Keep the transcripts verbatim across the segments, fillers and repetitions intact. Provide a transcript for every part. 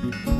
We'll be right back.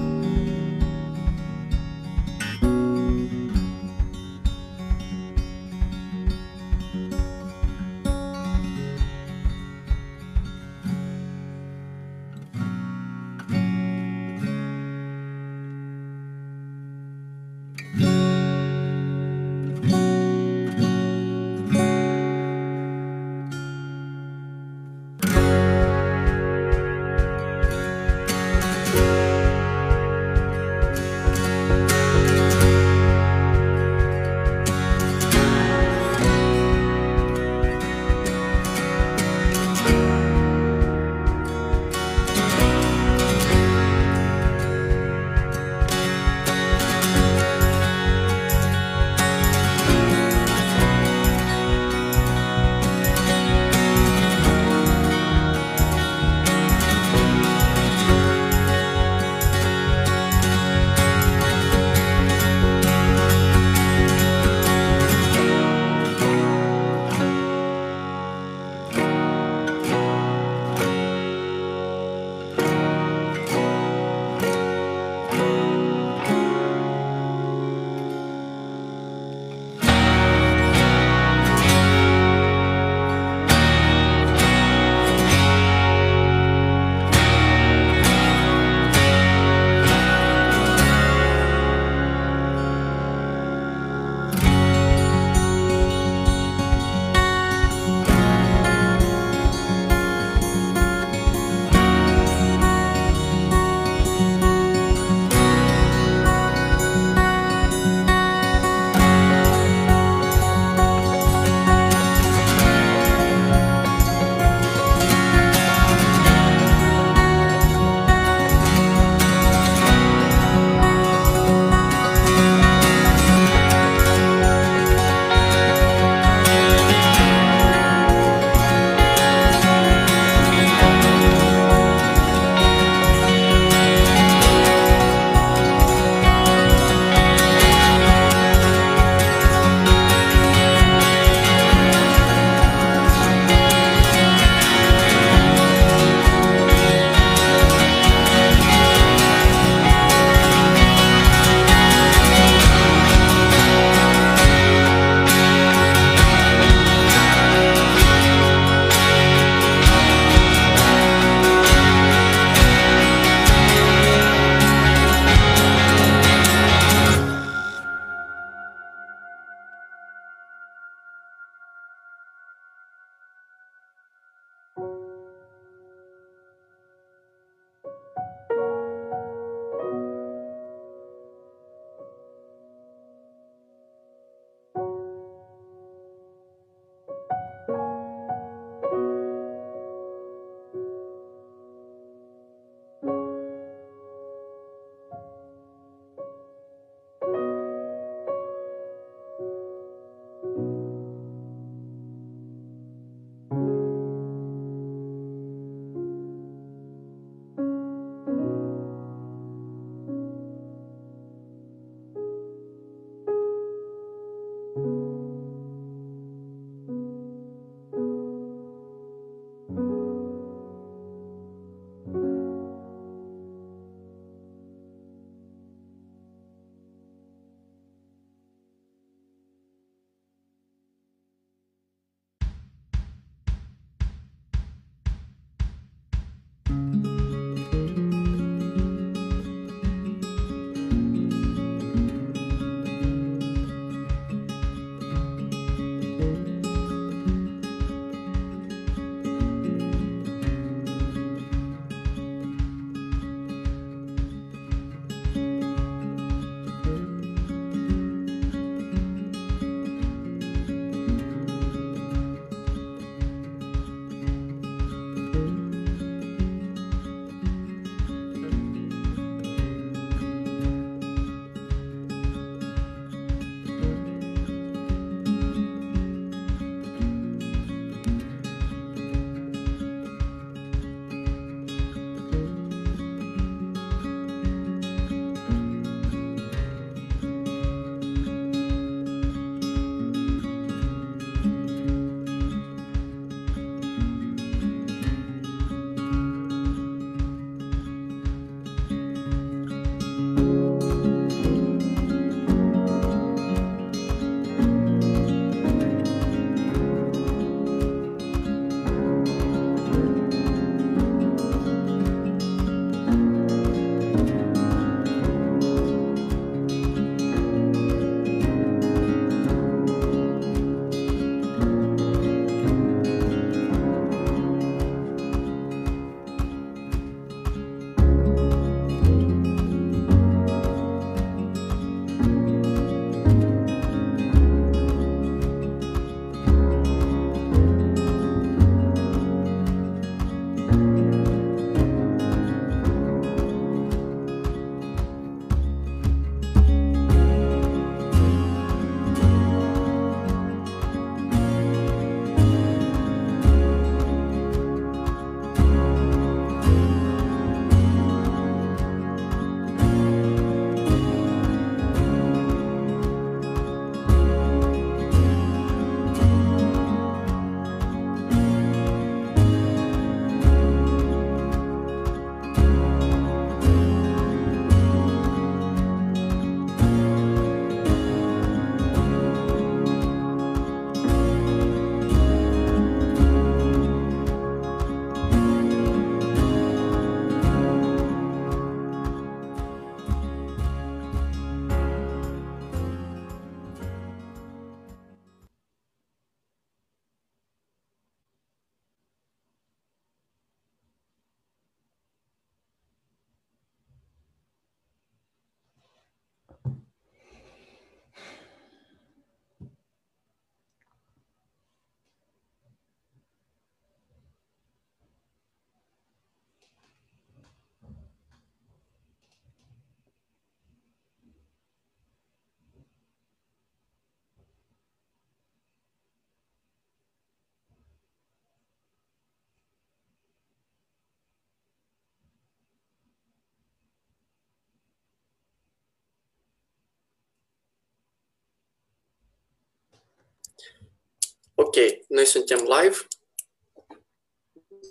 Ok, noi suntem live.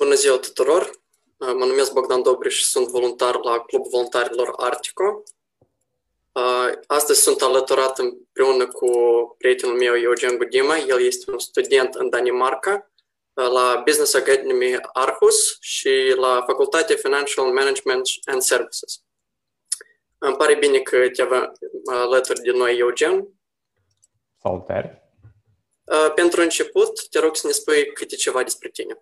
Bună ziua tuturor! Mă numesc Bogdan Dobriș și sunt voluntar la Club Voluntarilor Arctic. Astăzi sunt alăturat împreună cu prietenul meu Eugen Gudima. El este un student în Danemarca la Business Academy Aarhus și la Facultatea Financial Management and Services. Îmi pare bine că te avem alături de noi, Eugen. Salutare! Pentru început, te rog să ne spui câte ceva despre tine.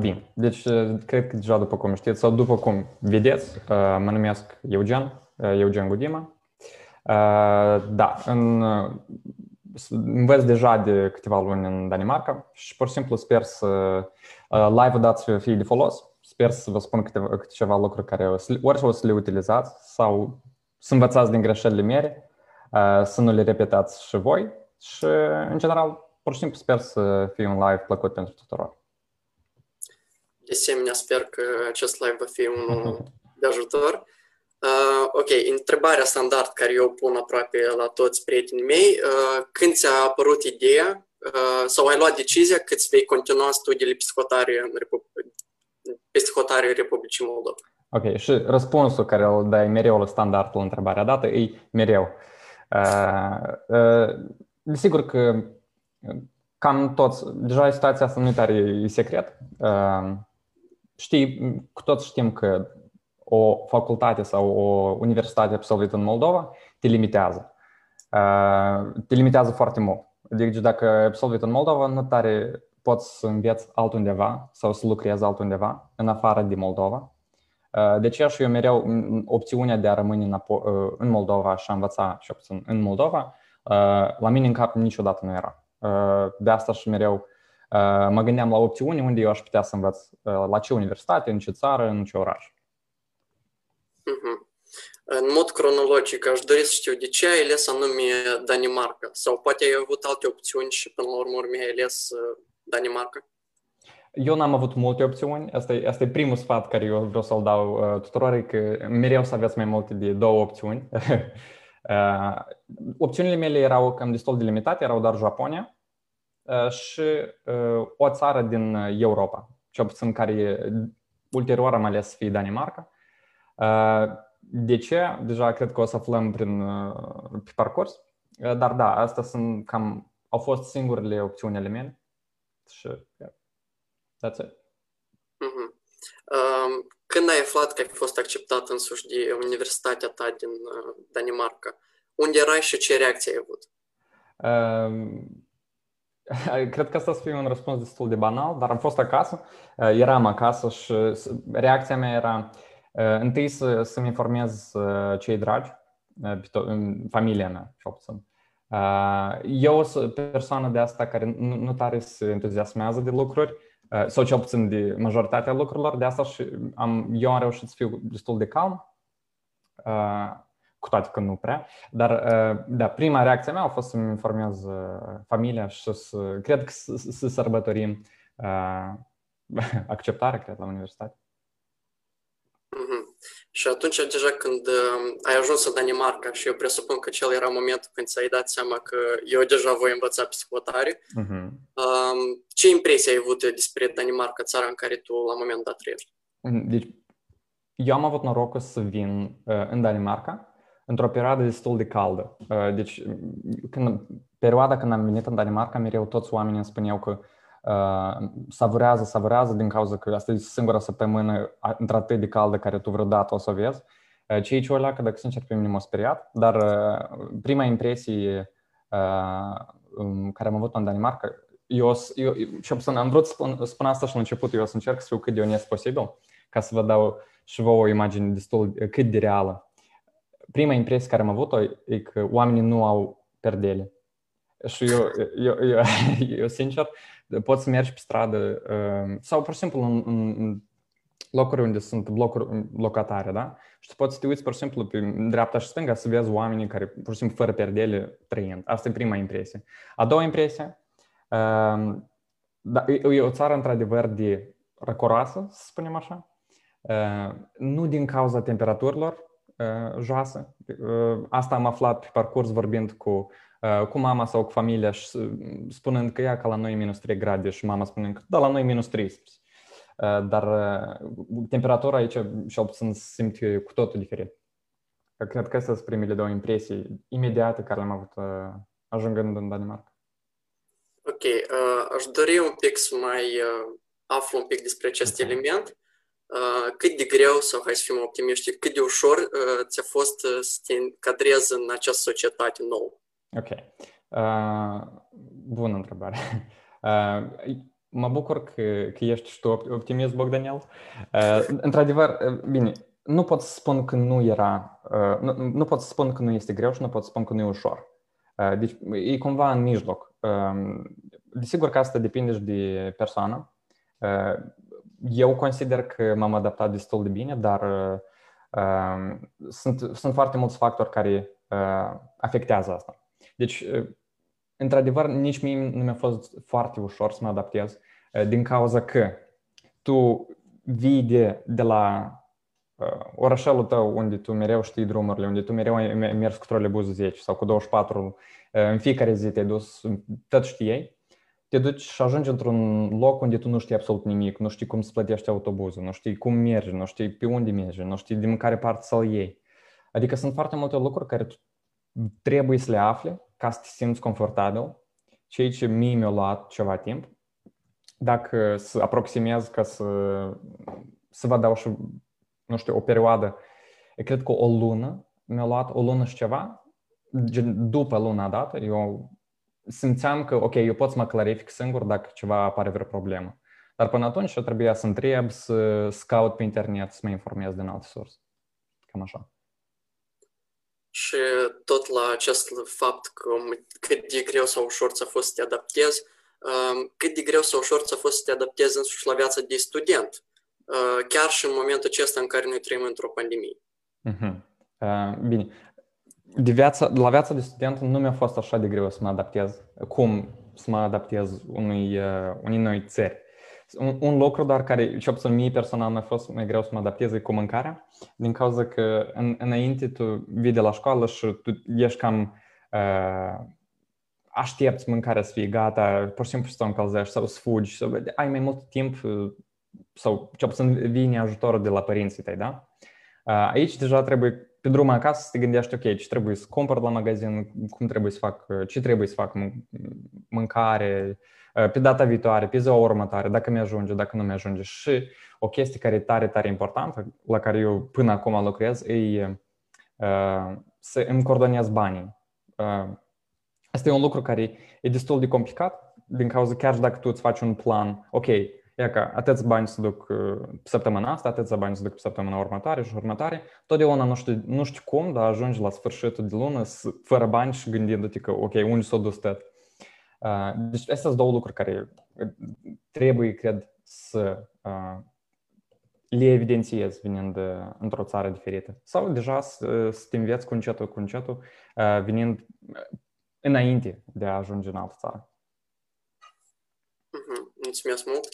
Bine, deci cred că deja după cum știți sau după cum vedeți, mă numesc Eugen, Eugen Gudima. Da, în, învăț deja de câteva luni în Danemarca și pur și simplu sper să live-ul dat să fie de folos. Sper să vă spun câteva, câteva lucruri care ori o să le utilizați sau să învățați din greșelile mele, să nu le repetați și voi. Și, în general, pur și simplu sper să fie un live plăcut pentru tuturor. De asemenea, sper că acest live va fi unul de ajutor. Uh, ok, întrebarea standard care eu pun aproape la toți prietenii mei. Uh, când ți-a apărut ideea uh, sau ai luat decizia că îți vei continua studiile psihotare în Repu- psihotare Republicii Moldova? Ok, și răspunsul care îl dai mereu la standardul la întrebarea dată e mereu. Uh, uh, Desigur că cam toți, deja situația asta nu e tare secret. Știi, cu toți știm că o facultate sau o universitate absolvită în Moldova te limitează. Te limitează foarte mult. Deci dacă e absolvit în Moldova, nu tare poți să înveți altundeva sau să lucrezi altundeva, în afară de Moldova. De aceea și eu mereu opțiunea de a rămâne în Moldova și a învăța și puțin în Moldova, la mine în cap niciodată nu era. De asta și mereu mă gândeam la opțiuni unde eu aș putea să învăț, la ce universitate, în ce țară, în ce oraș. Uh-huh. În mod cronologic, aș dori să știu de ce ai ales anume Danemarca? Sau poate ai avut alte opțiuni și până la urmă ai ales Danemarca? Eu n-am avut multe opțiuni. Asta e, asta e primul sfat care eu vreau să-l dau tuturor, e că mereu să aveți mai multe de două opțiuni. Uh, opțiunile mele erau cam destul de limitate, erau doar Japonia uh, și uh, o țară din Europa, cel puțin care ulterior am ales să fie Danemarca. Uh, de ce? Deja cred că o să aflăm prin, uh, pe parcurs, uh, dar da, astea sunt cam, au fost singurele opțiunile mele și yeah, that's it. Mm-hmm. Um... Când ai aflat că ai fost acceptat însuși de universitatea ta din Danemarca, unde erai și ce reacție ai avut? Uh, cred că asta să fie un răspuns destul de banal, dar am fost acasă, uh, eram acasă și reacția mea era uh, întâi să, să-mi informez uh, cei dragi, uh, to- familia mea, și obțin. Uh, eu sunt o persoană de asta care nu, nu tare se entuziasmează de lucruri, sau cel puțin de majoritatea lucrurilor, de asta și am, eu am reușit să fiu destul de calm, uh, cu toate că nu prea, dar uh, da, prima reacție mea a fost să-mi informez uh, familia și să, cred că să, să sărbătorim uh, acceptarea, cred, la universitate. Mm-hmm. Și atunci, deja când uh, ai ajuns în Danemarca și eu presupun că cel era momentul când ți-ai dat seama că eu deja voi învăța psihotare, mm-hmm. uh, ce impresie ai avut despre Danemarca, țara în care tu la moment dat trăiești? Deci, eu am avut norocul să vin uh, în Danemarca într-o perioadă destul de caldă. Uh, deci, când, perioada când am venit în Danemarca, mereu toți oamenii îmi spuneau că Uh, savurează, savurează din cauza că asta e singura săptămână într-atât de caldă care tu vreodată o să o vezi. uh, Cei ce o leacă, dacă sincer, pe mine m-a speriat. Dar uh, prima impresie uh, um, care am avut în Danemarca, eu, eu, eu am vrut să spun, spun asta și la început, eu o să încerc să fiu cât de onest posibil, ca să vă dau și vouă o imagine destul cât de reală. Prima impresie care am avut-o e că oamenii nu au perdele. Și eu, eu, eu, eu sincer, poți să mergi pe stradă sau pur și simplu în, în locuri unde sunt blocuri locatare, da? Și poți să te uiți pur și simplu pe dreapta și stânga să vezi oamenii care pur și simplu fără perdele trăind. Asta e prima impresie. A doua impresie, da, e o țară într-adevăr de răcoroasă, să spunem așa, nu din cauza temperaturilor joase. Asta am aflat pe parcurs vorbind cu cu mama sau cu familia, și spunând că ea ca la noi minus trei grade și mama spunând că da, la noi minus treisprezece. Dar temperatura aici și-a puțin se simte cu totul diferit. Cred că astea sunt primele două impresii imediate care le-am avut ajungând în Danemarca. Ok, aș dori un pic să mai aflu un pic despre acest element. Cât de greu, sau hai să fim optimiști, cât de ușor ți-a fost să te încadrezi în această societate nouă? Ok. Uh, bună întrebare. Uh, mă bucur că, că ești și tu optimist, Bogdanel. Uh, într-adevăr, bine, nu pot să spun că nu era, uh, nu, nu pot să spun că nu este greu și nu pot să spun că nu e ușor. Uh, deci e cumva în mijloc. Uh, desigur că asta depinde și de persoană. Uh, eu consider că m-am adaptat destul de bine, dar uh, sunt, sunt foarte mulți factori care uh, afectează asta. Deci, într-adevăr, nici mie nu mi-a fost foarte ușor să mă adaptez, din cauza că tu vii de, de la orășelul tău, unde tu mereu știi drumurile, unde tu mereu ai mers cu trolebuzul zece sau cu douăzeci și patru, în fiecare zi te-ai dus, tot știi, te duci și ajungi într-un loc unde tu nu știi absolut nimic, nu știi cum să plătești autobuzul, nu știi cum mergi, nu știi pe unde mergi, nu știi din care parte să-l iei. Adică sunt foarte multe lucruri care tu trebuie să le afle ca să te simți confortabil. Ceea ce mie mi-a luat ceva timp. Dacă să aproximez ca să, să vă dau și, nu știu, o perioadă, cred că o lună, mi-a luat o lună și ceva, după luna dată, eu simțeam că, ok, eu pot să mă clarific singur dacă ceva apare vreo problemă. Dar până atunci eu trebuia să întreb, să, să caut pe internet, să mă informez din alte surse. Cam așa. Și tot la acest fapt că cât de greu sau ușor ți-a fost să te adaptezi, cât de greu sau ușor ți-a fost să te adaptezi însuși la viața de student, chiar și în momentul acesta în care noi trăim într-o pandemie. Uh-huh. Uh, bine. De viața, la viața de student nu mi-a fost așa de greu să mă adaptez, cum să mă adaptez unui, uh, unei noi țări. Un, un lucru doar care, ce obțin mie personal, mi-a fost mai greu să mă adaptez e cu mâncarea, din cauza că în, înainte tu vii de la școală și tu ești cam uh, aștepți mâncarea să fie gata, pur și simplu să te încălzești sau să fugi, sau ai mai mult timp sau ce obțin vine ajutorul de la părinții tăi, da? Uh, aici deja trebuie pe drumul acasă să te gândești, ok, ce trebuie să cumpăr la magazin, cum trebuie să fac, ce trebuie să fac mâncare, pe data viitoare, pe ziua următoare, dacă mi-ajunge, dacă nu mi-ajunge. Și o chestie care e tare, tare importantă, la care eu până acum lucrez, e uh, să îmi coordonez banii. Uh, asta e un lucru care e destul de complicat, din cauza chiar dacă tu îți faci un plan, ok, ia că atâți bani se duc pe săptămâna asta, atâți bani se duc pe săptămâna următoare și următoare, totdeauna nu știu, nu știu cum, dar ajungi la sfârșitul de lună fără bani și gândindu-te că, ok, unde s-o dus tot. Uh, deci astea sunt două lucruri care trebuie, cred, să uh, le evidențiez venind într-o țară diferită. Sau deja să, să te înveți cu încetul, cu încetul, uh, venind înainte de a ajunge în altă țară. Uh-huh. Mulțumesc mult!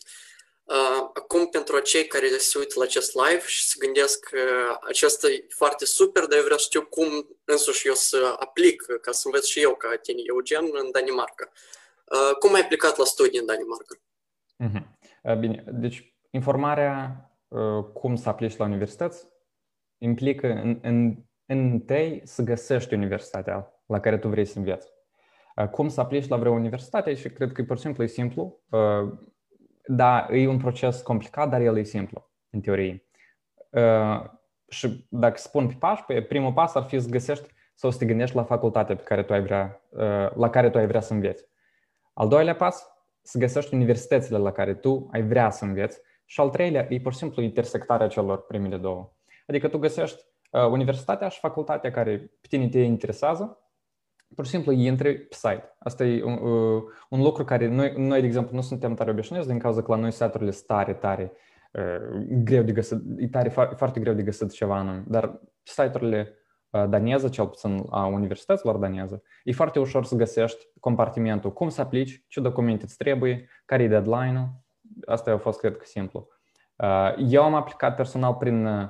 Uh, acum, pentru cei care se uită la acest live și se gândesc că acesta e foarte super, dar eu vreau să știu cum însuși eu să aplic, ca să învăț și eu ca tine, Eugen, în Danemarca. Uh, cum ai aplicat la studii în Danemarca? Uh-huh. Uh, bine, deci informarea uh, cum să aplici la universități implică în, în, în tăi să găsești universitatea la care tu vrei să înveți. Uh, cum să aplici la vreo universitate și cred că pur și simplu e simplu. Uh, Da, e un proces complicat, dar el e simplu, în teorie. Uh, și dacă spun pe pași, pe primul pas ar fi să găsești sau să te gândești la facultatea pe care tu ai vrea, uh, la care tu ai vrea să înveți. Al doilea pas, să găsești universitățile la care tu ai vrea să înveți. Și al treilea, e pur și simplu intersectarea celor primele două. Adică tu găsești uh, universitatea și facultatea care pe tine te interesează. Pur și simplu intri pe site. Asta e un, uh, un lucru care noi, noi, de exemplu, nu suntem tare obișnuiți din cauza că la noi site-urile sunt tare, tare, uh, greu de găsit, e tare, foarte greu de găsit ceva anume. Dar site-urile uh, daneze, cel puțin a universităților daneze, e foarte ușor să găsești compartimentul, cum să aplici, ce documente îți trebuie, care e deadline-ul. Asta a fost, cred că, simplu. Uh, eu am aplicat personal prin uh,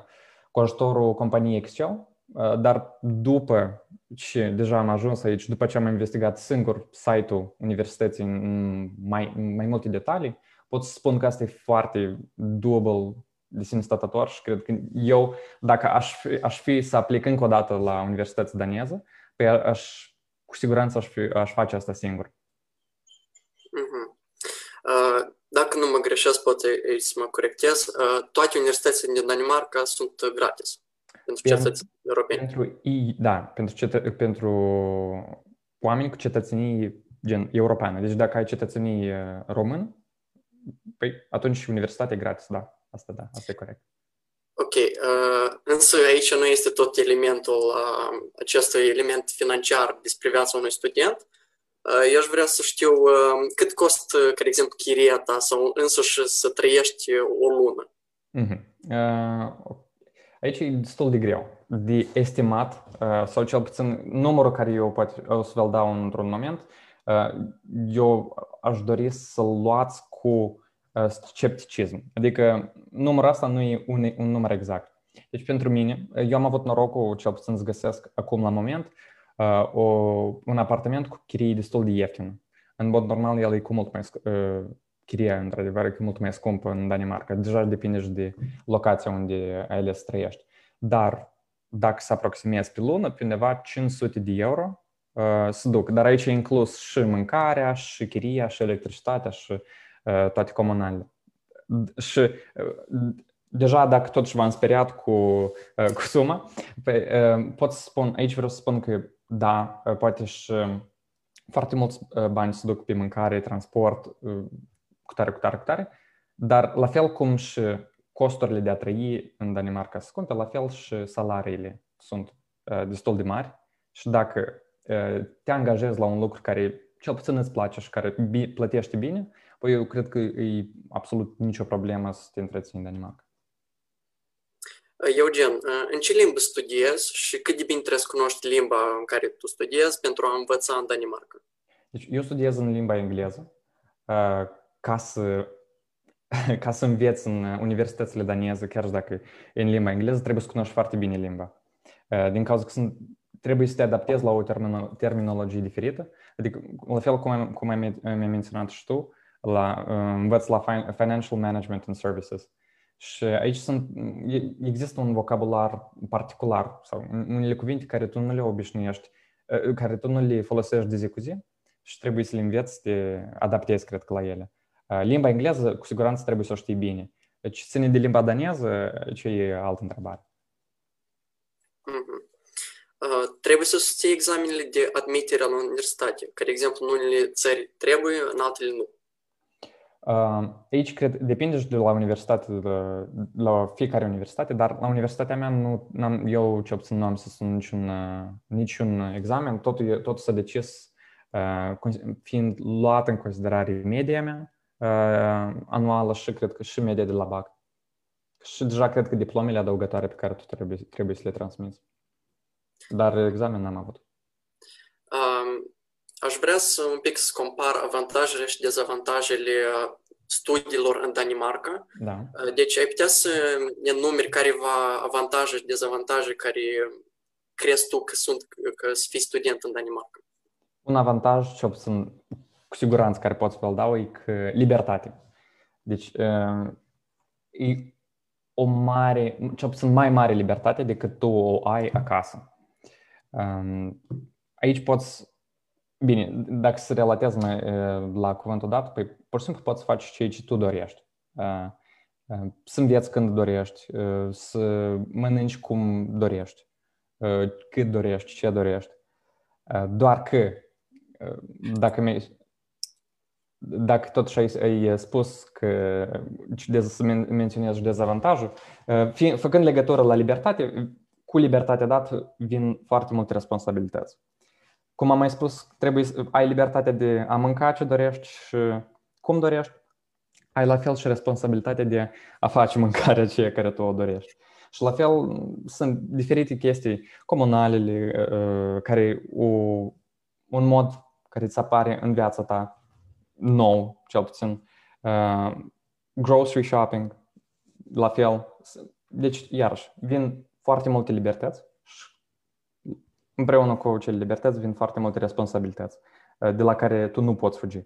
cu ajutorul companiei Excel, uh, dar după și deja am ajuns aici, după ce am investigat singur site-ul universității în mai, mai multe detalii, pot să spun că asta e foarte doable de sine statător și cred că eu, dacă aș fi, aș fi să aplic încă o dată la universități daneză, pe aș, cu siguranță aș, fi, aș face asta singur. Mm-hmm. Uh, dacă nu mă greșesc, poate aici să mă corectez, uh, toate universitățile din Danemarca sunt gratis pentru cetățenii europeni. Pentru, da, pentru, cetă, pentru oameni cu cetățenie gen europeană. Deci dacă ai cetățenie român, păi, atunci universitatea e gratis, da. Asta da, asta e corect. Ok, uh, însă aici nu este tot elementul, uh, acestui element financiar despre viața unui student. Uh, eu aș vrea să știu uh, cât costă, de exemplu, chiria ta sau însuși să trăiești o lună. Uh-huh. Uh, aici e destul de greu de estimat, uh, sau cel puțin numărul care eu poate, o să vă-l dau într-un moment. Uh, eu aș dori să luați cu scepticism. Adică numărul ăsta nu e un, un număr exact. Deci pentru mine, eu am avut norocul, cel puțin să găsesc acum la moment, uh, o, un apartament cu chirie destul de ieftină. În mod normal, el e cu mult mai sc- uh, chiria, într-adevăr, e cu mult mai scumpă în Danemarca. Deja depinde și de locația unde ai ales să trăiești. Dar dacă se aproximează pe lună, pe undeva cinci sute de euro uh, se duc. Dar aici e inclus și mâncarea, și chiria, și electricitatea, și toate comunalele. Și deja dacă totuși v-am speriat cu, cu suma, pot să spun, aici vreau să spun că da, poate și foarte mulți bani se duc pe mâncare, transport, cu tare, cu tare, cu tare, dar la fel cum și costurile de a trăi în Danemarca sunt scumpe, la fel și salariile sunt destul de mari și dacă te angajezi la un lucru care cel puțin îți place și care plătește bine, păi eu cred că e absolut nicio problemă să te întreții în Danemarca. Eugen, în ce limbă studiezi și cât de bine trebuie să cunoști limba în care tu studiezi pentru a învăța în Danemarca? Deci eu studiez în limba engleză ca să, ca să înveți în universitățile daneze, chiar și dacă e în limba engleză, trebuie să cunoști foarte bine limba. Din cauza că sunt trebuie să te adaptezi la o termino- terminologie diferită. Adică, la fel cum ai, cum ai menționat și tu, la, învăț la Financial Management and Services. Și aici sunt, există un vocabular particular sau unele cuvinte care tu nu le obișnuiești, care tu nu le folosești de zi cu zi și trebuie să le înveți, să te adaptezi, cred că, la ele. Limba engleză, cu siguranță, trebuie să o știi bine. Deci, ține de limba daneză, ce e altă întrebare. Uh, trebuie să susții examenele de admitere la universitate, care, de exemplu, în unele țări trebuie, în altele nu. Uh, aici, cred, depinde și de la universitate, de la, de la fiecare universitate, dar la universitatea mea nu, n-am, eu, ce obțin, nu am să sun niciun, niciun examen, totul, totul s-a decis uh, fiind luat în considerare media mea uh, anuală și, cred că, și media de la B A C. Și deja, cred că, diplomele adăugătoare pe care tu trebuie, trebuie să le transmiți. Dar examen n-am avut. Um, aș vrea să un pic să compar avantajele și dezavantajele studiilor în Danemarca. Da. Deci ai putea să enumeri careva avantaje și dezavantaje care crezi tu că sunt că să fii student în Danemarca? Un avantaj, ce obțin cu siguranță care pot să-l dau, e că libertate. Deci e o mare, ce obțin mai mare libertate decât tu o ai acasă. Aici poți, bine, dacă se relatează la cuvântul dat, păi, pur și simplu poți face ceea ce tu dorești. Să înveți când dorești, să mănânci cum dorești, cât dorești, ce dorești. Doar că, dacă mi-ai, dacă totuși ai, ai spus că să menționezi dezavantajul, fi, făcând legătură la libertate, cu libertatea dată vin foarte multe responsabilități. Cum am mai spus, trebuie să ai libertatea de a mânca ce dorești și cum dorești, ai la fel și responsabilitatea de a face mâncarea aceea care tu o dorești. Și la fel sunt diferite chestii comunale, care o, un mod care îți apare în viața ta, nou, cel puțin, grocery shopping, la fel. Deci, iarăși, vin foarte multe libertăți și împreună cu acele libertăți vin foarte multe responsabilități de la care tu nu poți fugi.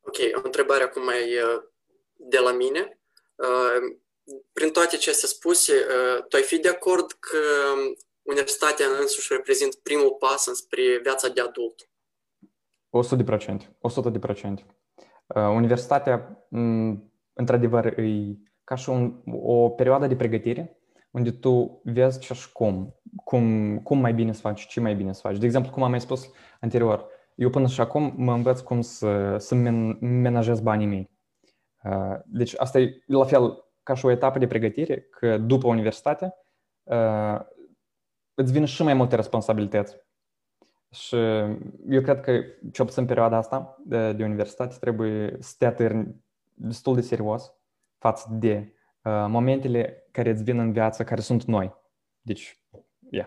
Ok, o întrebare acum mai de la mine. Prin toate acestea spuse, tu ai fi de acord că universitatea însuși reprezintă primul pas înspre viața de adult? o sută la sută. o sută la sută. Universitatea, într-adevăr, e ca și un, o perioadă de pregătire unde tu vezi ce-și cum, cum, cum mai bine să faci, ce mai bine să faci. De exemplu, cum am mai spus anterior, eu până și acum mă învăț cum să, să menajez banii mei. Deci asta e la fel ca și o etapă de pregătire, că după universitate îți vin și mai multe responsabilități. Și eu cred că, ce obțin perioada asta de, de universitate, trebuie să te atârni destul de serios față de uh, momentele care îți vin în viață, care sunt noi. Deci, yeah.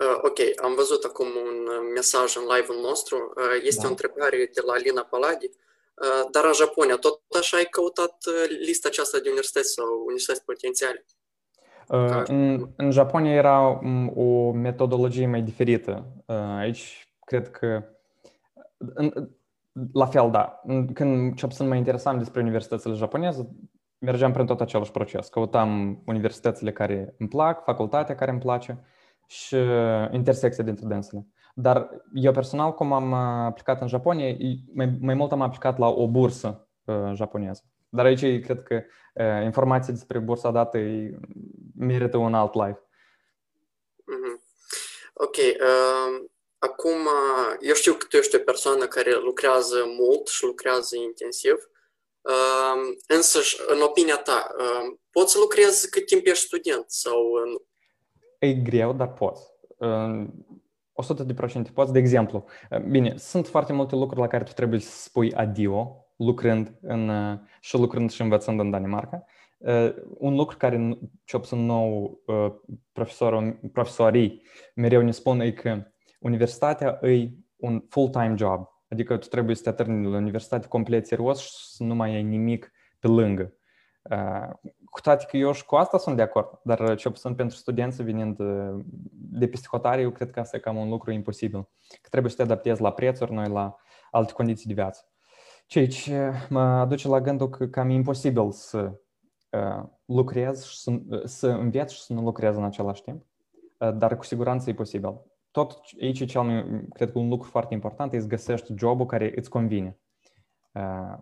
Uh, ok, am văzut acum un mesaj în live-ul nostru. Uh, este da. o întrebare de la Alina Palladi. Uh, dar în Japonia, tot așa ai căutat lista aceasta de universități sau universități potențiale? Uh, în, în Japonia era o metodologie mai diferită. Uh, aici cred că în, la fel, da. Când încep să mă interesam despre universitățile japoneze, mergeam prin tot același proces. Căutam universitățile care îmi plac, facultatea care îmi place și intersecția dintre dânsele. Dar eu personal, cum am aplicat în Japonia, mai, mai mult am aplicat la o bursă uh, japoneză. Dar aici cred că uh, informația despre bursa dată îi merită un alt live. Mm-hmm. Ok. Uh, acum, uh, eu știu că tu ești o persoană care lucrează mult și lucrează intensiv. Uh, însă, în opinia ta, uh, poți să lucrezi cât timp ești student? Sau? Uh... E greu, dar poți. Uh, o sută la sută poți. De exemplu, uh, bine, sunt foarte multe lucruri la care tu trebuie să spui adio lucrând în, și lucrând și învățând în Danemarca. Un lucru care, ce obțin nou, profesorii mereu ne spun e că universitatea e un full-time job. Adică tu trebuie să te atârni la universitate complet serios și să nu mai ai nimic pe lângă. Cu toate că eu și cu asta sunt de acord, dar ce obțin pentru studenți venind de peste hotare, eu cred că asta e cam un lucru imposibil. Că trebuie să te adaptezi la prețuri noi, la alte condiții de viață. Ceea ce mă aduce la gândul că cam e imposibil să uh, lucrez, și să, să înveț și să nu lucrez în același timp, uh, dar cu siguranță e posibil. Tot aici, cel mai, cred că un lucru foarte important e să găsești job-ul care îți convine. Uh,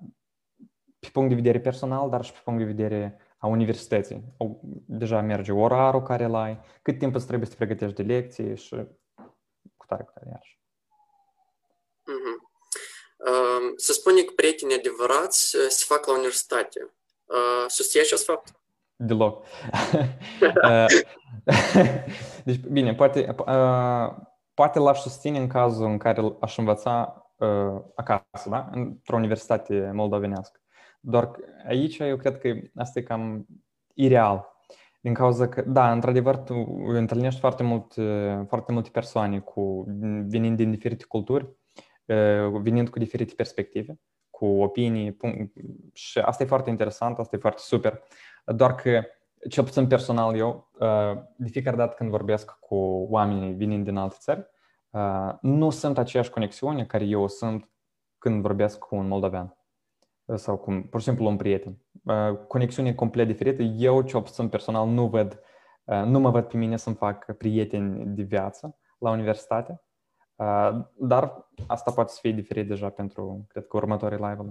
pe punct de vedere personal, dar și pe punct de vedere a universității. O, deja merge orarul care îl ai, cât timp îți trebuie să te pregătești de lecții și cu tare, cu tare iarăși. Să spune că prieteni adevărați se fac la universitate. Susții acest fapt? Deloc. Deci, bine, poate, poate l-aș susține în cazul în care aș învăța acasă, da? Într-o universitate moldovenească. Doar aici eu cred că asta e cam ireal. Din cauza că, da, într-adevăr, tu întâlnești foarte, mult, foarte multe persoane cu, venind din diferite culturi, venind cu diferite perspective, cu opinii, punct. Și asta e foarte interesant, asta e foarte super. Doar că, cel puțin personal eu, de fiecare dată când vorbesc cu oamenii venind din alte țări, nu sunt aceeași conexiune care eu sunt când vorbesc cu un moldovean sau cu, pur și simplu, un prieten. Conexiune complet diferită. Eu, cel puțin personal, nu văd, nu mă văd pe mine să-mi fac prieteni de viață la universitate. Uh, dar asta poate să fie diferit deja pentru, cred că, următorii live-uri.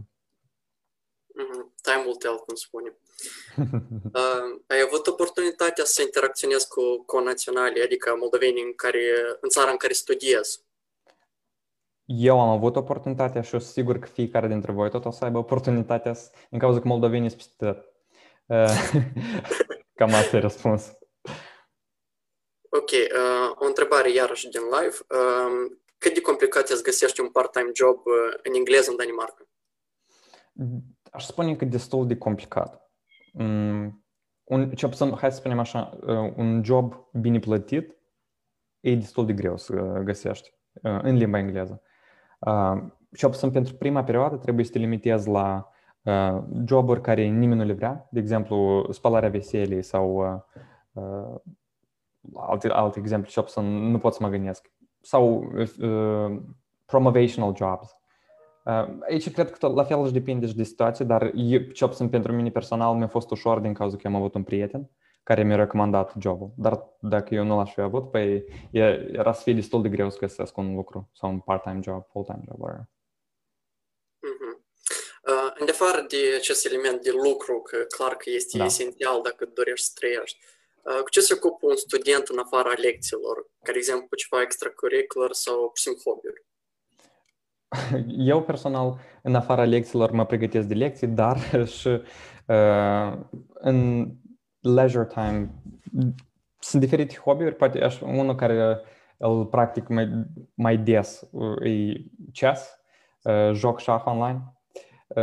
Mm-hmm. Time will tell, cum spune. Uh, ai avut oportunitatea să interacționezi cu conaționalii, adică moldovenii în, care, în țara în care studiez? Eu am avut oportunitatea și eu sigur că fiecare dintre voi tot o să aibă oportunitatea să, din cauza că moldovenii sunt peste uh, cam asta e răspunsul. Ok, uh, o întrebare iarăși din live. Uh, cât de complicat e să găsești un part-time job uh, în engleză în Danemarca? Aș spune că destul de complicat. Um, un, ce puțin, hai să spunem așa, uh, un job bine plătit e destul de greu să uh, găsești uh, în limba engleză. Uh, ce puțin, pentru prima perioadă trebuie să te limitezi la uh, joburi care nimeni nu le vrea, de exemplu spălarea veselii sau uh, uh, alte, alte exemple și să nu pot să mă gândesc. Sau uh, promovational jobs. Uh, aici cred că tot, la fel își depinde și de situație, dar ce obțin pentru mine personal mi-a fost ușor din cauza că am avut un prieten care mi-a recomandat jobul. Dar dacă eu nu l-aș fi avut, păi era să fie destul de greu să găsesc un lucru sau un part-time job, full-time job. În afară de acest element de lucru, că clar că este da. esențial dacă dorești să trăiești, cu ce se ocupă un student în afara lecțiilor? Ca de exemplu, cu ceva extracurricular sau pur și simplu hobby-uri? Eu personal, în afara lecțiilor, mă pregătesc de lecții, dar și uh, în leisure time sunt diferite hobby-uri. Poate aș, unul care îl practic mai, mai des e chess, uh, joc șah online.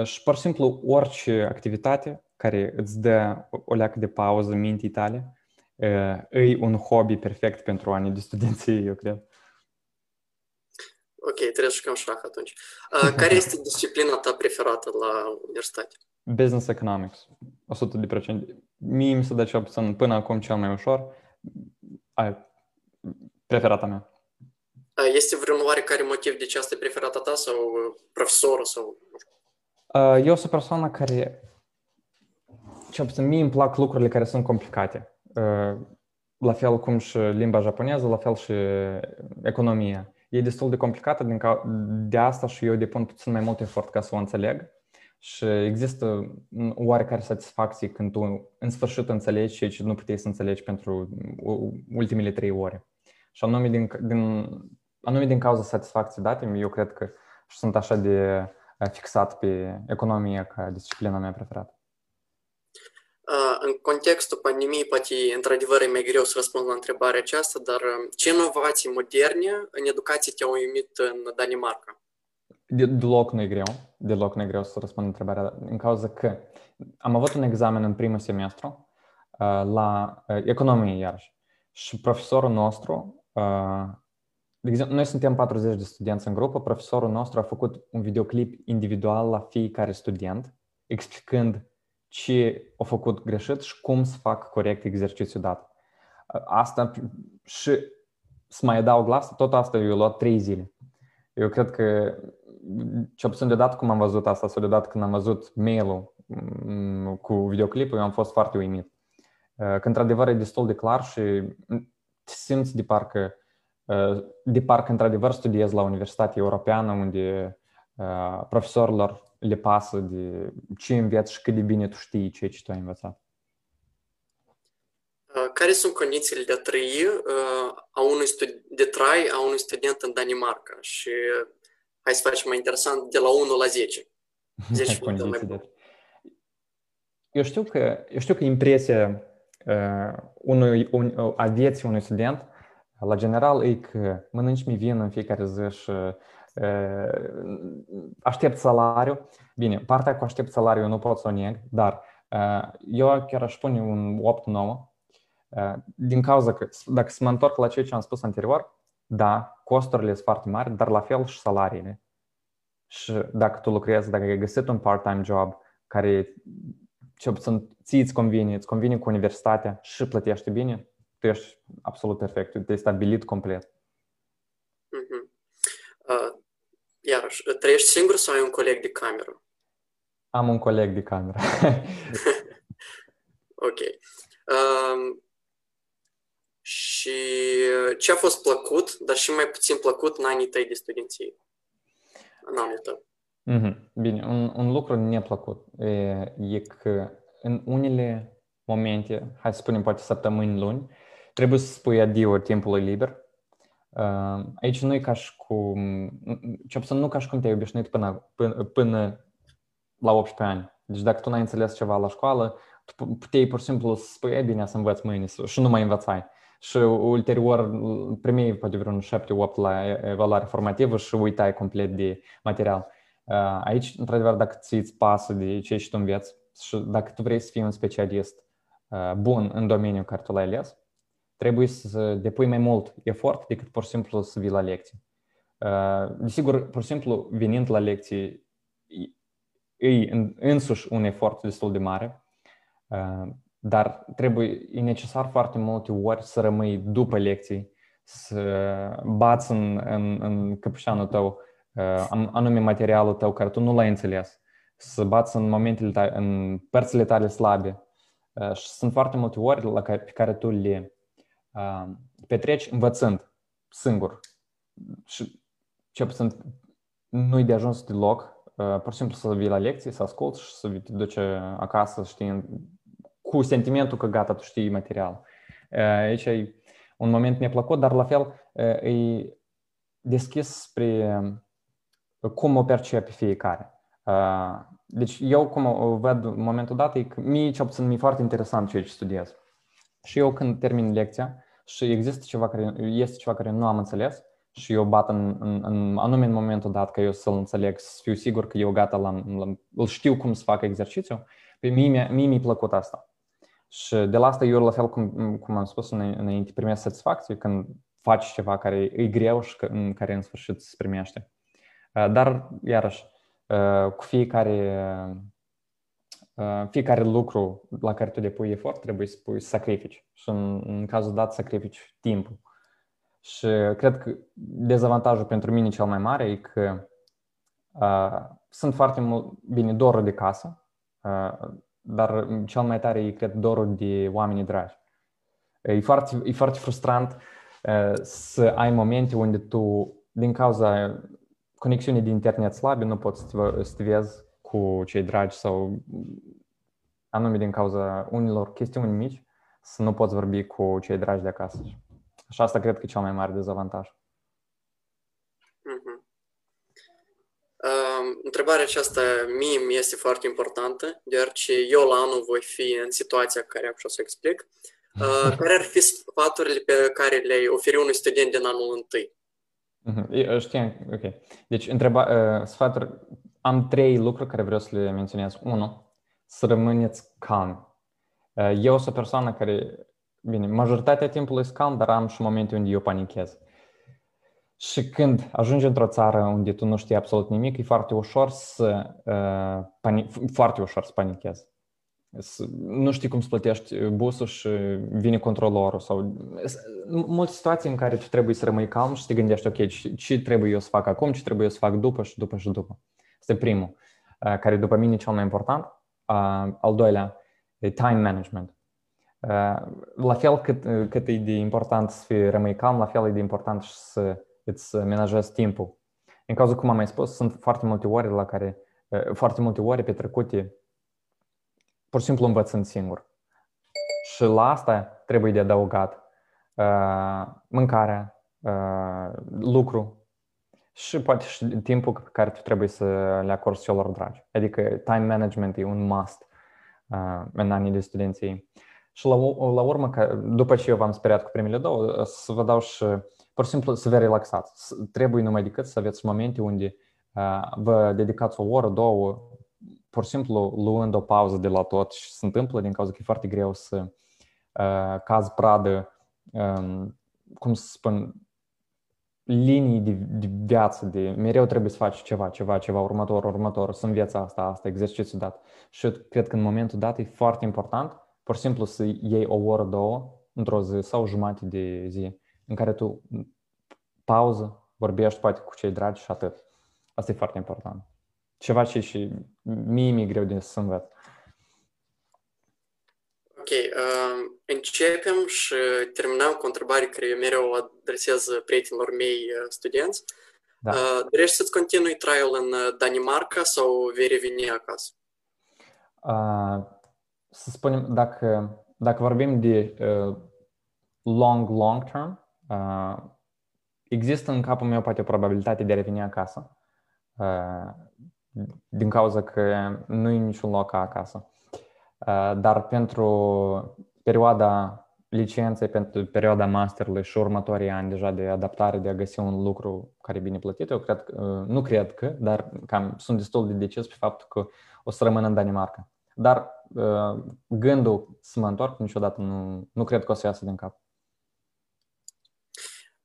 Și, pur și simplu, orice activitate care îți dă o leacă de pauză mintii tale, e un hobby perfect pentru anii de studenție, eu cred. Ok, trebuie să jucăm șah atunci. Care este disciplina ta preferată la universitate? Business Economics, o sută la sută. Mie mi se dă cel puțin până acum cel mai ușor. Ai, preferata mea. Este vreun oarecare motiv de ce asta e preferata ta sau profesorul sau... Eu sunt o persoană care, cel puțin mie îmi plac lucrurile care sunt complicate. La fel cum și limba japoneză, la fel și economia. E destul de complicată, din ca... de asta și eu depun puțin mai mult efort ca să o înțeleg. Și există oarecare satisfacție când tu în sfârșit înțelegi ceea ce nu puteai să înțelegi pentru ultimele trei ore. Și anume din, din... anume din cauza satisfacției date, eu cred că sunt așa de... fixat pe economie ca disciplina mea preferată. În contextul pandemiei, poate într-adevăr e mai greu să răspund la întrebarea aceasta, dar ce inovații moderne în educație te-au uimit în Danemarca? De- deloc nu e greu, deloc nu e greu să răspund la întrebarea, din cauza că am avut un examen în primul semestru la economie iarăși și profesorul nostru, de exemplu, noi suntem patruzeci de studenți în grupă, profesorul nostru a făcut un videoclip individual la fiecare student, explicând ce a făcut greșit și cum să fac corect exercițiul dat. Asta și să mai adaug la asta, tot asta eu a luat trei zile. Eu cred că, ce puțin deodată cum am văzut asta, sau deodată când am văzut mail-ul cu videoclipul, eu am fost foarte uimit. Că într-adevăr e destul de clar și te simți de parcă de parcă, într-adevăr, studiez la Universitatea Europeană, unde uh, profesorilor le pasă de ce înveți și cât de bine tu știi ceea ce tu ai învățat. Care sunt condițiile de a trăi, uh, a unui studi- de trai a unui student în Danemarca? Și hai să facem mai interesant, de la unu la zece. zece de... Eu, știu că, eu știu că impresia uh, unui, un, a vieții unui student la general, e că mănânci mi vin în fiecare zi și e, aștept salariul. Bine, partea cu aștept salariul nu pot să o neg, dar e, eu chiar aș pune un opt nouă din cauza că, dacă să mă întorc la ceea ce am spus anterior, da, costurile sunt foarte mari, dar la fel și salariile. Și dacă tu lucrezi, dacă ai găsit un part-time job care ce puțin ție îți convine, îți convine cu universitatea și plătește bine, tu ești absolut perfect, te-ai stabilit complet. Uh-huh. Uh, iarăși, trăiești singur sau ai un coleg de cameră? Am un coleg de cameră. Ok. Uh, și ce a fost plăcut, dar și mai puțin plăcut în anii tăi de studenție? În anul tău. Uh-huh. Bine, un, un lucru neplăcut e, e că în unele momente, hai să spunem poate săptămâni, luni, trebuie să spui adio timpului liber. Aici nu e ca și cum, cel puțin nu ca și cum te-ai obișnuit până, până, până la optsprezece ani. Deci dacă tu n-ai înțeles ceva la școală, tu puteai pur și simplu să spui, e bine, să învăț mâine și nu mai învățai. Și ulterior primeai poate vreun șapte opt la evaluare formativă și uitai complet de material. Aici, într-adevăr, dacă ți-ți pasă de ceea ce tu înveți și dacă tu vrei să fii un specialist bun în domeniul care tu l-ai ales, trebuie să depui mai mult efort decât pur și simplu să vii la lecții. Desigur, pur și simplu, venind la lecții, e însuși un efort destul de mare, Dar trebuie, e necesar foarte multe ori să rămâi după lecții, să bați în, în, în căpșanul tău anume materialul tău care tu nu l-ai înțeles, să bați în momentele tale, în părțile tale slabe. Și sunt foarte multe ori la care, pe care tu le petreci învățând singur. Și ce puțin nu-i de ajuns deloc, pur și simplu să vii la lecții, să asculti și să te duci acasă, știi, cu sentimentul că gata, tu știi material. Aici e un moment neplăcut, dar la fel e deschis spre cum o percepe fiecare. Deci eu cum o văd în momentul dat, e că mie, cel puțin, mi-e foarte interesant ceea ce studiez. Și eu când termin lecția și există ceva care, este ceva care nu am înțeles și eu bat în, în, în anume în momentul dat că eu să-l înțeleg, să fiu sigur că eu gata, l-am, l-am, îl știu cum să fac exercițiu, pe mie, mie mi-e plăcut asta. Și de la asta eu, la fel cum, cum am spus înainte, primesc satisfacție când faci ceva care e greu și în care în sfârșit se primește. Dar, iarăși, cu fiecare, fiecare lucru la care tu depui efort trebuie să pui sacrifici. Și în, în cazul dat sacrifici timpul. Și cred că dezavantajul pentru mine cel mai mare e că uh, sunt foarte mult, bine, dorul de casă, uh, dar cel mai tare e, cred, dorul de oamenii dragi. E foarte, e foarte frustrant uh, să ai momente unde tu, din cauza conexiunii de internet slabe, nu poți să te vezi cu cei dragi sau anume din cauza unilor chestiuni mici, să nu poți vorbi cu cei dragi de acasă. Și asta cred că e cel mai mare dezavantaj. Uh-huh. Uh, întrebarea aceasta mie mi este foarte importantă, deoarece eu la anul voi fi în situația care am și o să explic. Uh, care ar fi sfaturile pe care le-ai oferi unui student din anul întâi? Uh-huh. Știam, ok. Deci, întreba, uh, sfaturi, am trei lucruri care vreau să le menționez. Unu, să rămâneți calm. Uh, eu sunt o persoană care... Bine, majoritatea timpului sunt calm, dar am și momente unde eu panichez. Și când ajungi într-o țară unde tu nu știi absolut nimic, e foarte ușor să, uh, pani- foarte ușor să panichezi. S- nu știi cum să plătești busul și vine controlorul. Sau... Multe situații în care tu trebuie să rămâi calm și te gândești, ok, ce, ce trebuie eu să fac acum, ce trebuie eu să fac după și după și după. Asta e primul, uh, care după mine e cel mai important. Uh, al doilea, time management. La fel cât, cât e de important să fii, rămâi calm, la fel e de important și să îți menajezi timpul. În cazul, cum am mai spus, sunt foarte multe ore la care, foarte multe ore petrecute pur și simplu învățând singur. Și la asta trebuie de adăugat mâncarea, lucru și poate și timpul pe care tu trebuie să le acorzi celor dragi. Adică time management e un must în anii de studenție. Și la, la urmă, că, după ce eu v-am speriat cu primele două, să vă dau și, pur și simplu, să vă relaxați. Trebuie numai decât să aveți momente unde uh, vă dedicați o oră, două, pur și simplu luând o pauză de la tot și se întâmplă din cauza că e foarte greu să uh, cazi pradă, um, cum să spun, linii de, de viață, de mereu trebuie să faci ceva, ceva, ceva, următor, următor, să înveți asta, asta, exercițiu dat. Și eu cred că în momentul dat e foarte important pur și simplu să iei o oră, două, într-o zi sau jumătate de zi, în care tu pauză, vorbești poate cu cei dragi și atât. Asta e foarte important. Ceva ce și mie mi-e greu de să învăț. Ok. Uh, începem și terminăm cu o întrebare care eu mereu adresez prietenilor mei studenți. Da. Uh, dorești să-ți continui trial în Danemarca sau vei reveni acasă? Uh, Să spunem, dacă, dacă vorbim de uh, long, long term, uh, există în capul meu poate o probabilitate de a reveni acasă, uh, din cauza că nu e niciun loc ca acasă. Uh, dar pentru perioada licenței, pentru perioada masterului și următorii ani deja de adaptare, de a găsi un lucru care e bine plătit, eu cred, uh, nu cred că, dar cam, sunt destul de decis pe faptul că o să rămân în Danemarca. Dar gândul să mă întorc niciodată nu, nu cred că o să iasă din cap.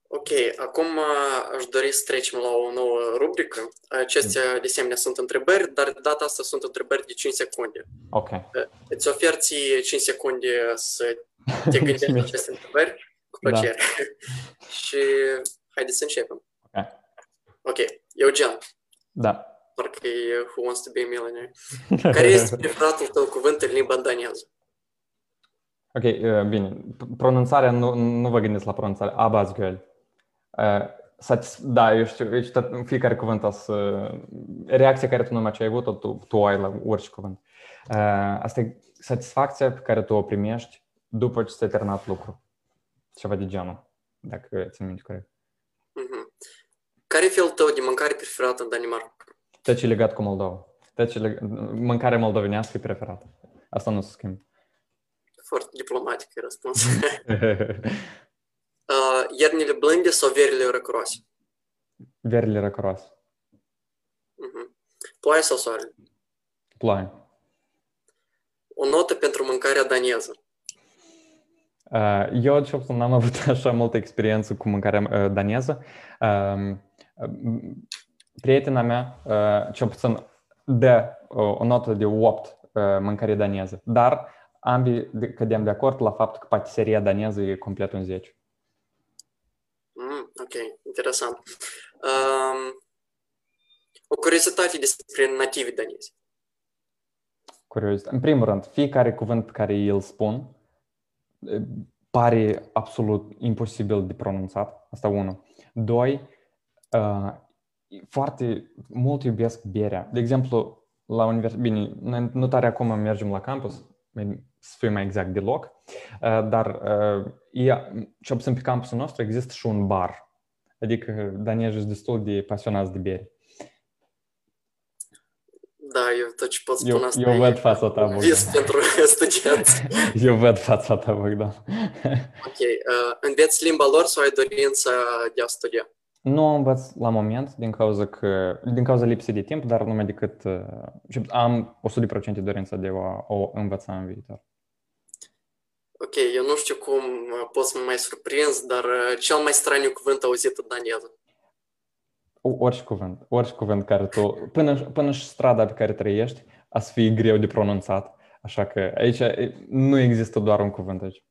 Ok, acum aș dori să trecem la o nouă rubrică. Acestea, de asemenea, sunt întrebări, dar de data asta sunt întrebări de cinci secunde. Ok. Îți ofer ție cinci secunde să te gândești la aceste întrebări. Cu plăcere. Da. Și haideți să începem. Ok. Ok. Eugen. Da. Parcă e Who Wants to be a Millionaire. Care este preferatul tău cuvânt în limba daneză? Ok, bine. Pronunțarea, nu, nu vă gândiți la pronunțare. Abazgöl. Da, eu știu, eu știu, fiecare cuvânt asta, reacția care tu numai ce ai avut-o, tu, tu ai la orice cuvânt. Asta e satisfacția pe care tu o primești după ce ți-ai terminat lucru. Ceva de genul, dacă țin minte corect. Mm-hmm. Care e felul tău de mâncare preferată în Danemarca? Ceea ce e legat cu Moldova. Leg... Mâncarea moldovenească e preferată. Asta nu se schimbă. Foarte diplomatic e răspunsul. Uh, iernile blânde sau verile răcoroase? Verile răcoroase. Uh-huh. Ploaie sau soare? Ploaie. O notă pentru mâncarea daneză? Uh, eu, de fapt, n-am avut așa multă experiență cu mâncarea uh, daneză. Uh, prietena mea, uh, cel puțin, dă uh, o notă de opt uh, mâncare daneză. Dar ambii cădem de acord la faptul că patiseria daneză e complet un zece. Mm, ok, interesant. Um, o curiozitate despre nativi danezi. Curiozitate. În primul rând, fiecare cuvânt pe care îl spun pare absolut imposibil de pronunțat. Asta unul. Doi, uh, foarte mult iubesc berea. De exemplu, la universitate, bine, noi nu tare acum mergem la campus, să fiu mai exact deloc, dar ce obțin pe campusul nostru există și un bar. Adică danezii sunt destul de pasionați de bere. Da, eu tot ce pot spune eu, asta. Eu văd fața ta, Bogdan. Vis pentru studenți. Eu văd fața ta, Bogdan. Ok. Uh, înveți limba lor sau ai dorința de a studia? Nu învăț la moment, din cauza că, din cauza lipsei de timp, dar numai decât uh, am o sută la sută dorința de a o învăța în viitor. Ok, eu nu știu cum poți să mă mai surprins, dar uh, cel mai straniu cuvânt auzit în daneză. Orice cuvânt, orice cuvânt care tu, până, până și strada pe care trăiești, a să fie greu de pronunțat, așa că aici nu există doar un cuvânt aici.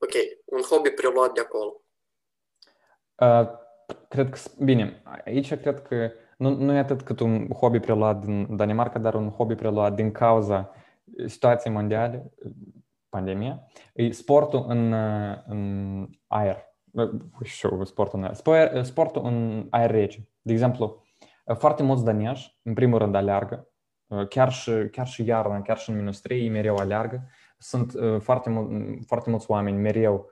Ok, un hobby preluat de acolo. Uh, Cred că, bine, aici cred că nu, nu e atât cât un hobby preluat din Danemarca, dar un hobby preluat din cauza situației mondiale, pandemia, e sportul în, în aer. Sportul în aer. Sportul în aer rece. De exemplu, foarte mulți danezi, în primul rând, aleargă. Chiar și, chiar și iarna, chiar și în minus trei, mereu aleargă. Sunt foarte, mul- foarte mulți oameni mereu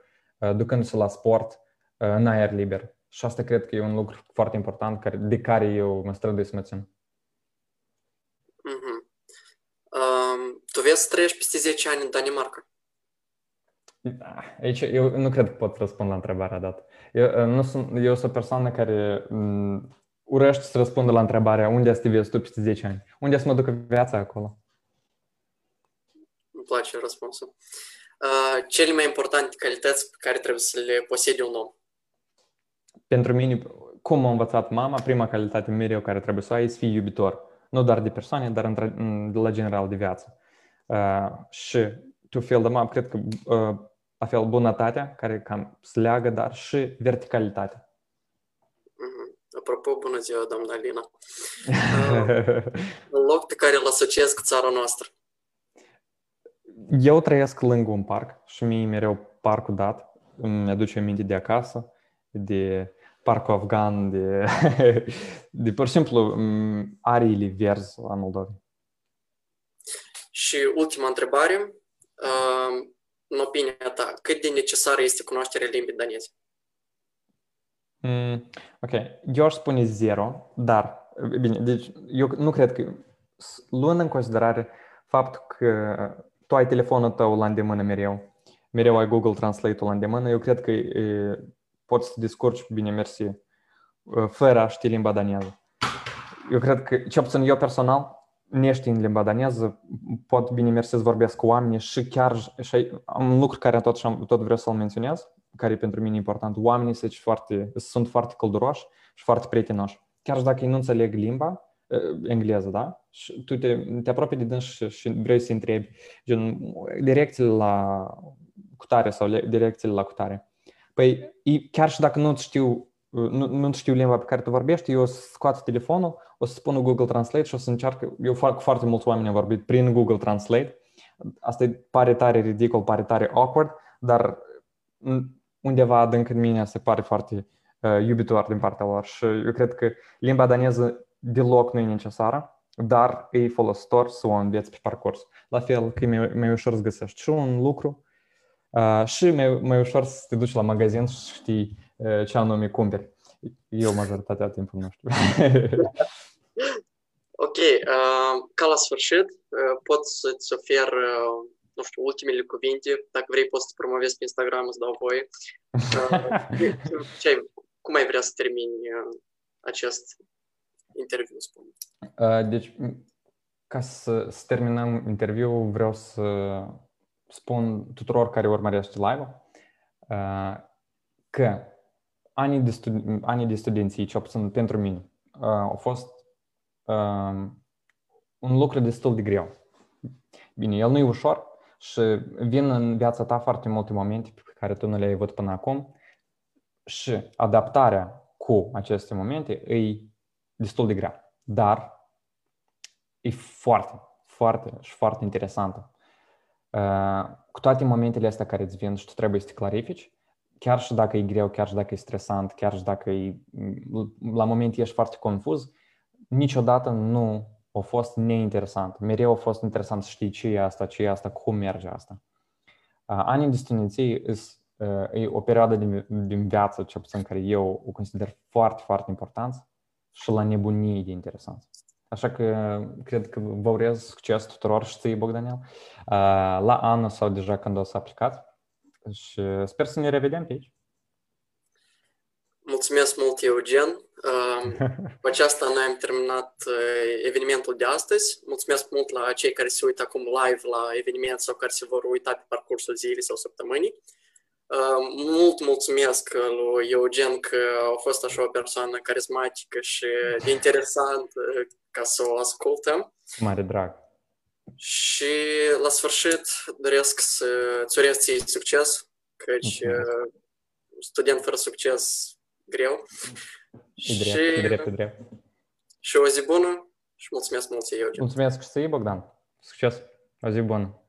ducându-se la sport în aer liber. Și asta cred că e un lucru foarte important care, de care eu mă străduiesc să mă țin. Mm-hmm. Um, tu vezi să trăiești peste zece ani în Danemarca? Aici eu nu cred că pot răspund la întrebarea dată. Eu, nu sunt, eu sunt o persoană care m- urăște să răspundă la întrebarea unde să te vezi tu peste zece ani? Unde să mă ducă viața acolo? Îmi place răspunsul. Uh, cele mai importante calități pe care trebuie să le posede un om? Pentru mine, cum m-a învățat mama, prima calitate mereu care trebuie să o ai este să fii iubitor. Nu doar de persoane, dar de la general de viață. Uh, și tu fel de mamă, cred că uh, a fel bunătatea, care cam se leagă, dar și verticalitatea. Mm-hmm. Apropo, bună ziua, doamna Alina. Uh, un loc pe care îl asociez cu țara noastră. Eu trăiesc lângă un parc și mie mereu parcul dat. Îmi aduce aminte de acasă, de parcul afgan, de, de pur și simplu ariile verzi la Moldova. Și ultima întrebare, în opinia ta, cât de necesară este cunoașterea limbii daneze? Mm, ok, eu aș spune zero, dar bine, deci eu nu cred că, luând în considerare faptul că tu ai telefonul tău la îndemână mereu, mereu ai Google Translate-ul la îndemână, eu cred că e, poți să te descurci bine, mersi, fără a ști limba daneză. Eu cred că, cel puțin eu personal, neștiind limba daneză, pot bine mersi să vorbesc cu oamenii și chiar și un lucru care tot, tot vreau să-l menționez, care pentru mine e important, oamenii sunt foarte, sunt foarte călduroși și foarte prietenoși. Chiar și dacă ei nu înțeleg limba engleză, da? Și tu te, te apropii de dâns și, și vrei să-i întrebi gen, direcțiile la cutare sau direcțiile la cutare. Păi, chiar și dacă nu-ți știu Nu, nu știu limba pe care tu vorbești, eu o să scoat telefonul, o să spun Google Translate și o să încearcă. Eu fac foarte mulți oameni am vorbit prin Google Translate. Asta pare tare ridicol, pare tare awkward, dar undeva adânc în mine se pare foarte uh, iubitor din partea lor. Și eu cred că limba daneză deloc nu e necesară, dar e folositor să o înveți pe parcurs. La fel că e mai, mai ușor să găsești și un lucru uh, și mai, mai ușor să te duci la magazin și să știi ce anume cumperi. Eu majoritatea timpului nu știu. Ok. Uh, ca la sfârșit, uh, pot să-ți ofer, uh, nu știu, ultimele cuvinte. Dacă vrei, poți să promovezi pe Instagram, îți dau voie. Uh, ce ai, cum ai vrea să termini uh, acest interviu, spune? Uh, deci, ca să, să terminăm interviul, vreau să spun tuturor care urmărește live-ul uh, că anii de, studi- anii de studenții, ce obțin pentru mine, uh, au fost uh, un lucru destul de greu. Bine, el nu e ușor și vin în viața ta foarte multe momente pe care tu nu le-ai văzut până acum și adaptarea cu aceste momente e destul de grea, dar e foarte, foarte și foarte interesantă. Uh, cu toate momentele astea care îți vin și tu trebuie să te clarifici, chiar și dacă e greu, chiar și dacă e stresant, chiar și dacă e, la moment ești foarte confuz, niciodată nu a fost neinteresant. Mereu a fost interesant să știi ce e asta, ce e asta, cum merge asta. Anii de studenție e o perioadă din, din viață, ce puțin, care eu o consider foarte, foarte important și la nebunie e interesant. Așa că cred că vă urez succes tuturor și ție, Bogdanel, la anul sau deja când o să aplicați. Și sper să ne revedem pe aici. Mulțumesc mult, Eugen. Cu aceasta noi am terminat evenimentul de astăzi. Mulțumesc mult la cei care se uită acum live la eveniment sau care se vor uita pe parcursul zilei sau săptămânii. Mult mulțumesc lui Eugen că a fost așa o persoană carismatică și interesant ca să o ascultăm. Mare drag! Și la sfârșit doresc să îți urez ție succes, căci uh, student fără succes greu. E drept, și, e drept, e drept. Și o zi bună și mulțumesc mult ție, Eugen. Mulțumesc și ție, Bogdan. Succes! O zi bună!